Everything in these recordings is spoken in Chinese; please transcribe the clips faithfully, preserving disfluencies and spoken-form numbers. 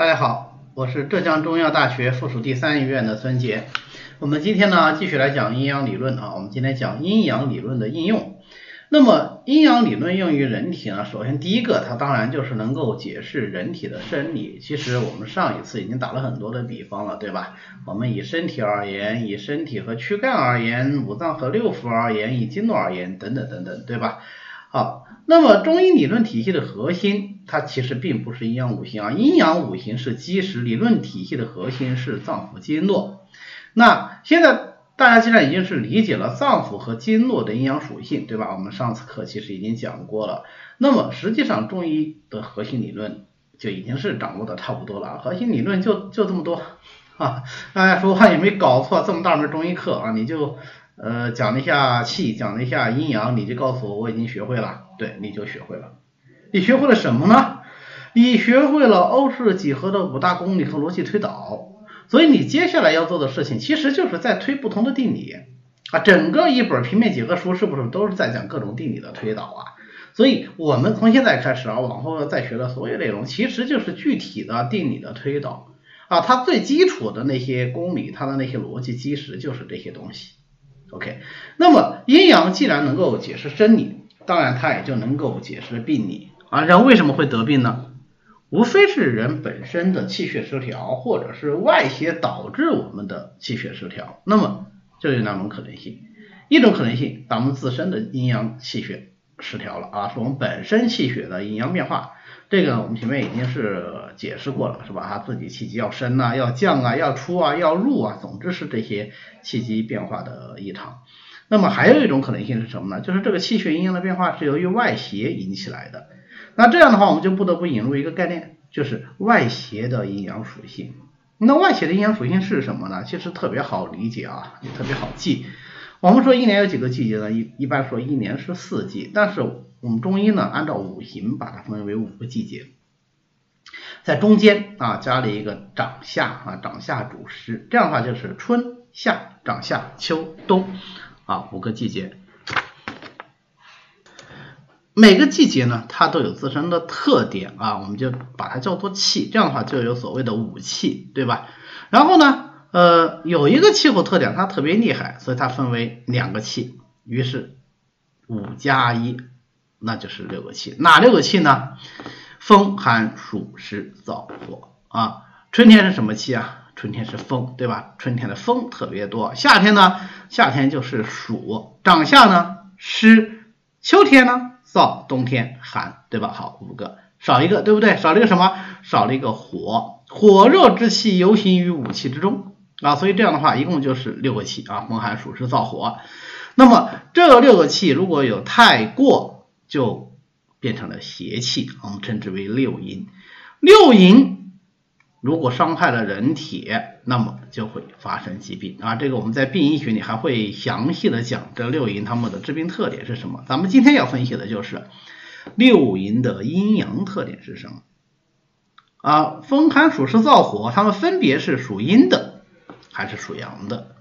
大家好，我是浙江中医药大学附属第三医院的孙杰。我们今天呢继续来讲阴阳理论啊，我们今天讲阴阳理论的应用。那么阴阳理论用于人体呢，首先第一个它当然就是能够解释人体的生理。其实我们上一次已经打了很多的比方了，对吧？我们以身体而言，以身体和躯干而言，五脏和六腑而言，以经络而言，等等等等，对吧？好，那么中医理论体系的核心，它其实并不是阴阳五行啊，阴阳五行是基石，理论体系的核心是脏腑经络。那现在大家既然已经是理解了脏腑和经络的阴阳属性，对吧？我们上次课其实已经讲过了。那么实际上中医的核心理论就已经是掌握的差不多了，核心理论就就这么多啊。大家说话也没搞错，这么大门中医课啊，你就呃讲了一下气，讲了一下阴阳，你就告诉我我已经学会了，对，你就学会了。你学会了什么呢？你学会了欧式几何的五大公理和逻辑推导。所以你接下来要做的事情，其实就是在推不同的定理啊。整个一本平面几何书是不是都是在讲各种定理的推导啊？所以我们从现在开始啊，往后再学的所有内容，其实就是具体的定理的推导啊。它最基础的那些公理，它的那些逻辑基石就是这些东西。OK， 那么阴阳既然能够解释生理，当然它也就能够解释病理啊。人为什么会得病呢？无非是人本身的气血失调，或者是外邪导致我们的气血失调。那么就有两种可能性，一种可能性，咱们自身的阴阳气血失调了啊，是我们本身气血的阴阳变化，这个我们前面已经是解释过了，是吧？他自己气机要升啊，要降啊，要出啊，要入啊，总之是这些气机变化的异常。那么还有一种可能性是什么呢？就是这个气血阴阳的变化是由于外邪引起来的。那这样的话，我们就不得不引入一个概念，就是外邪的阴阳属性。那外邪的阴阳属性是什么呢？其实特别好理解啊，也特别好记。我们说一年有几个季节呢？一一般说一年是四季，但是我们中医呢，按照五行把它分为五个季节，在中间啊加了一个长夏啊，长夏主湿，这样的话就是春夏、长夏、秋冬啊五个季节。每个季节呢，它都有自身的特点啊，我们就把它叫做气，这样的话就有所谓的五气，对吧？然后呢，呃，有一个气候特点它特别厉害，所以它分为两个气，于是五加一，那就是六个气。哪六个气呢？风、寒、暑、湿、燥、火啊。春天是什么气啊？春天是风，对吧？春天的风特别多。夏天呢，夏天就是暑，长夏呢湿，秋天呢燥，冬天寒，对吧？好，五个，少一个，对不对？少了一个什么？少了一个火，火热之气游行于五气之中啊，所以这样的话，一共就是六个气啊，风寒暑湿燥火。那么这六个气如果有太过，就变成了邪气，我们称之为六淫。六淫如果伤害了人体，那么就会发生疾病啊，这个我们在病医学里还会详细的讲这六淫它们的致病特点是什么。咱们今天要分析的就是六淫的阴阳特点是什么啊？风寒暑湿燥火，它们分别是属阴的还是属阳的？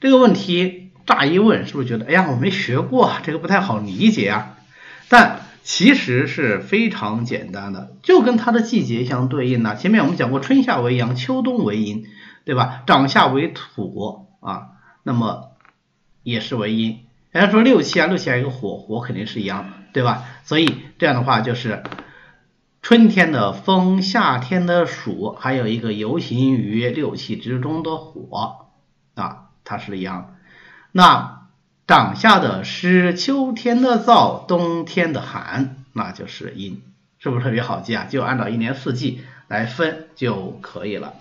这个问题乍一问是不是觉得哎呀我没学过，这个不太好理解啊？但其实是非常简单的，就跟它的季节相对应呢、啊。前面我们讲过，春夏为阳，秋冬为阴，对吧？长夏为土啊，那么也是为阴。人家说六气啊，六气还有一个火，火肯定是阳，对吧？所以这样的话就是春天的风，夏天的暑，还有一个游行于六气之中的火啊，它是阳。那长夏的湿，秋天的燥，冬天的寒，那就是阴，是不是特别好记啊？就按照一年四季来分就可以了。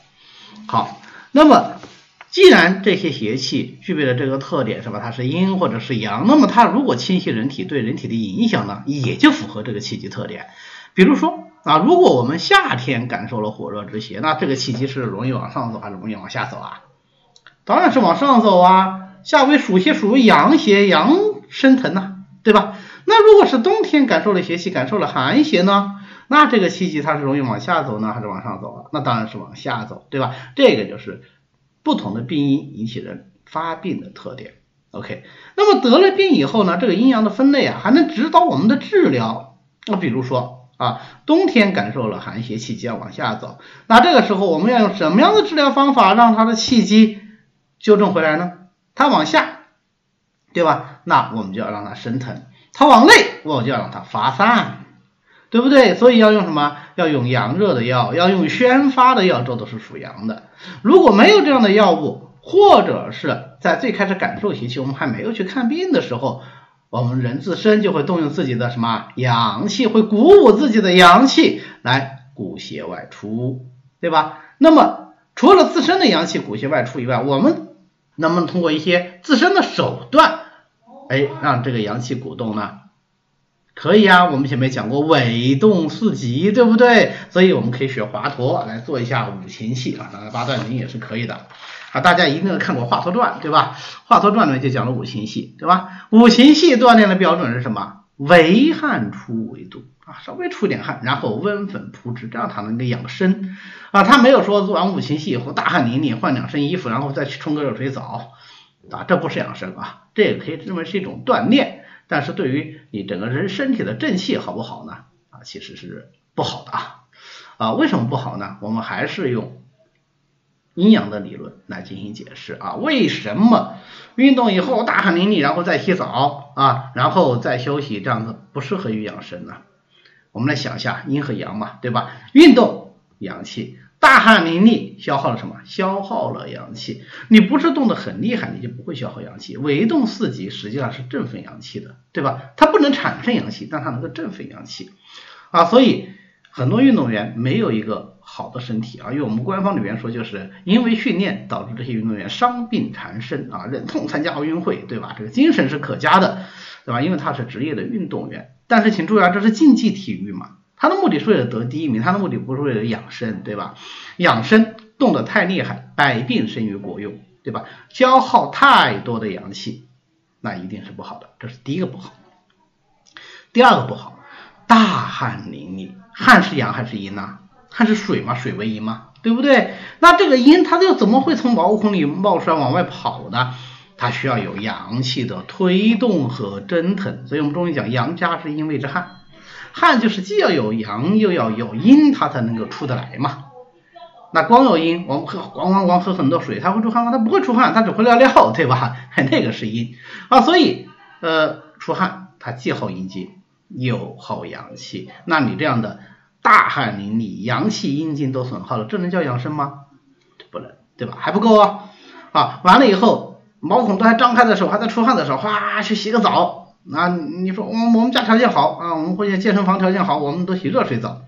好，那么既然这些邪气具备了这个特点，是吧？它是阴或者是阳，那么它如果侵袭人体，对人体的影响呢，也就符合这个气机特点。比如说啊，如果我们夏天感受了火热之邪，那这个气机是容易往上走还是容易往下走啊？当然是往上走啊。夏为暑邪，属于阳邪，阳升腾呐、啊，对吧？那如果是冬天感受了邪气，感受了寒邪呢，那这个气机它是容易往下走呢，还是往上走啊？那当然是往下走，对吧？这个就是不同的病因引起人发病的特点。OK， 那么得了病以后呢，这个阴阳的分类啊，还能指导我们的治疗。那比如说啊，冬天感受了寒邪，气机要往下走。那这个时候我们要用什么样的治疗方法让他的气机纠正回来呢？他往下，对吧？那我们就要让他升腾。他往内，我就要让他发散，对不对？所以要用什么？要用阳热的药，要用宣发的药，这都是属阳的。如果没有这样的药物，或者是在最开始感受邪气，我们还没有去看病的时候，我们人自身就会动用自己的什么阳气，会鼓舞自己的阳气来鼓邪外出，对吧？那么除了自身的阳气鼓邪外出以外，我们能不能通过一些自身的手段，哎，让这个阳气鼓动呢？可以啊，我们前面讲过尾动四极，对不对？所以我们可以学华佗来做一下五禽戏啊，当然八段锦也是可以的啊。大家一定看过《华佗传》，对吧？《华佗传》呢就讲了五禽戏，对吧？五禽戏锻炼的标准是什么？为汗出为度啊，稍微出点汗，然后温粉铺之，这样才能够养生啊。他没有说做完五禽戏以后大汗淋漓，换两身衣服，然后再去冲个热水澡啊，这不是养生啊，这也可以认为是一种锻炼。但是对于你整个人身体的正气好不好呢？啊，其实是不好的啊。啊，为什么不好呢？我们还是用阴阳的理论来进行解释啊，为什么运动以后大汗淋漓，然后再洗澡啊，然后再休息，这样子不适合于养生呢？我们来想一下，阴和阳嘛，对吧？运动阳气，大汗淋漓消耗了什么？消耗了阳气。你不是动得很厉害，你就不会消耗阳气。唯动四极实际上是振奋阳气的，对吧？它不能产生阳气，但它能够振奋阳气啊，所以很多运动员没有一个好的身体啊，因为我们官方里面说，就是因为训练导致这些运动员伤病缠身啊，忍痛参加奥运会，对吧？这个精神是可嘉的，对吧？因为他是职业的运动员，但是请注意啊，这是竞技体育嘛，他的目的是为了得第一名，他的目的不是为了养生，对吧？养生动得太厉害，百病生于国用，对吧？消耗太多的阳气，那一定是不好的，这是第一个不好。第二个不好，大汗淋漓，汗是阳还是阴呢？汗是水嘛，水为阴嘛，对不对？那这个阴它又怎么会从毛孔里冒出来往外跑呢？它需要有阳气的推动和蒸腾，所以我们中医讲阳加是阴谓之汗，汗就是既要有阳又要有阴，它才能够出得来嘛。那光有阴，我们喝光光光喝很多水，它会出汗吗？它不会出汗，它只会尿尿，对吧？那个是阴啊，所以呃出汗它既耗阴精又耗阳气，那你这样的大汗淋漓，阳气阴精都损耗了，这能叫养生吗？不能，对吧？还不够啊！啊，完了以后，毛孔都还张开的时候，还在出汗的时候，哗去洗个澡啊！你说我们我们家条件好啊，我们会健身房条件好，我们都洗热水澡，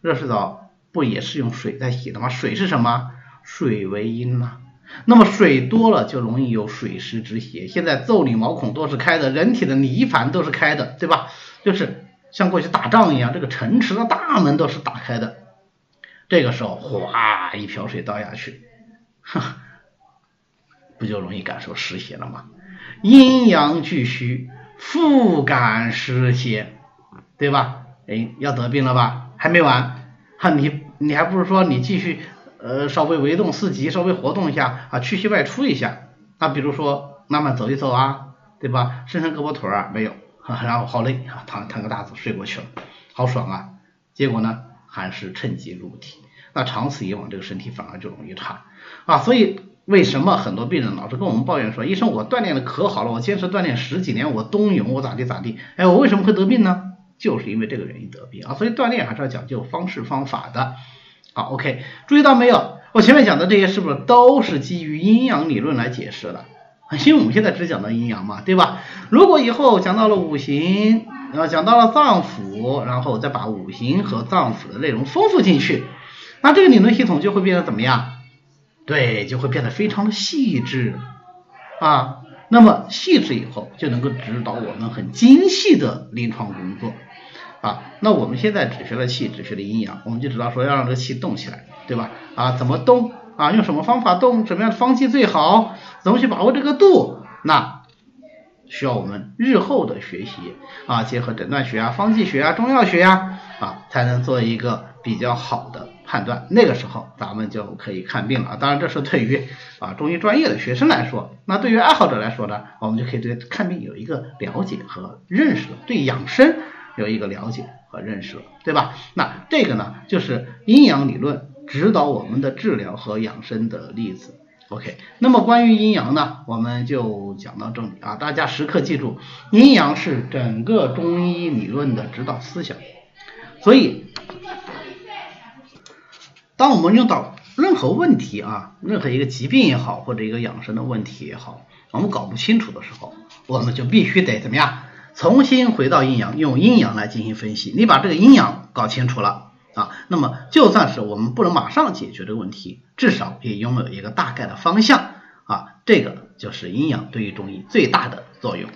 热水澡不也是用水在洗的吗？水是什么？水为阴呐、啊。那么水多了就容易有水湿之邪。现在腠理毛孔都是开的，人体的泥盘都是开的，对吧？就是像过去打仗一样，这个城池的大门都是打开的，这个时候哗一瓢水倒下去，不就容易感受湿邪了吗？阴阳俱虚，复感湿邪，对吧？哎，要得病了吧？还没完哈，你你还不如说你继续呃稍微微动四极，稍微活动一下啊，去气外出一下，那比如说慢慢走一走啊，对吧？伸伸胳膊腿啊，没有。然后好累啊，躺躺个大字睡过去了，好爽啊！结果呢，寒湿趁机入体，那长此以往，这个身体反而就容易差啊。所以为什么很多病人老是跟我们抱怨说，医生我锻炼的可好了，我坚持锻炼十几年，我冬泳，我咋地咋地，哎，我为什么会得病呢？就是因为这个原因得病啊。所以锻炼还是要讲究方式方法的。好 ，OK， 注意到没有？我前面讲的这些是不是都是基于阴阳理论来解释的？因为我们现在只讲到阴阳嘛，对吧？如果以后讲到了五行，然后讲到了脏腑，然后再把五行和脏腑的内容丰富进去，那这个理论系统就会变得怎么样？对，就会变得非常的细致啊。那么细致以后就能够指导我们很精细的临床工作啊。那我们现在只学了气，只学了阴阳，我们就知道说要让这个气动起来，对吧？啊，怎么动啊？用什么方法动？什么样的方剂最好？怎么去把握这个度？那需要我们日后的学习啊，结合诊断学啊、方剂学啊、中药学啊啊，才能做一个比较好的判断。那个时候咱们就可以看病了啊。当然，这是对于啊中医专业的学生来说，那对于爱好者来说呢，我们就可以对看病有一个了解和认识，对养生有一个了解和认识了，对吧？那这个呢，就是阴阳理论指导我们的治疗和养生的例子。OK， 那么关于阴阳呢，我们就讲到这里啊，大家时刻记住，阴阳是整个中医理论的指导思想。所以，当我们用到任何问题啊，任何一个疾病也好，或者一个养生的问题也好，我们搞不清楚的时候，我们就必须得怎么样？重新回到阴阳，用阴阳来进行分析。你把这个阴阳搞清楚了啊，那么就算是我们不能马上解决这个问题，至少也拥有一个大概的方向啊。这个就是阴阳对于中医最大的作用。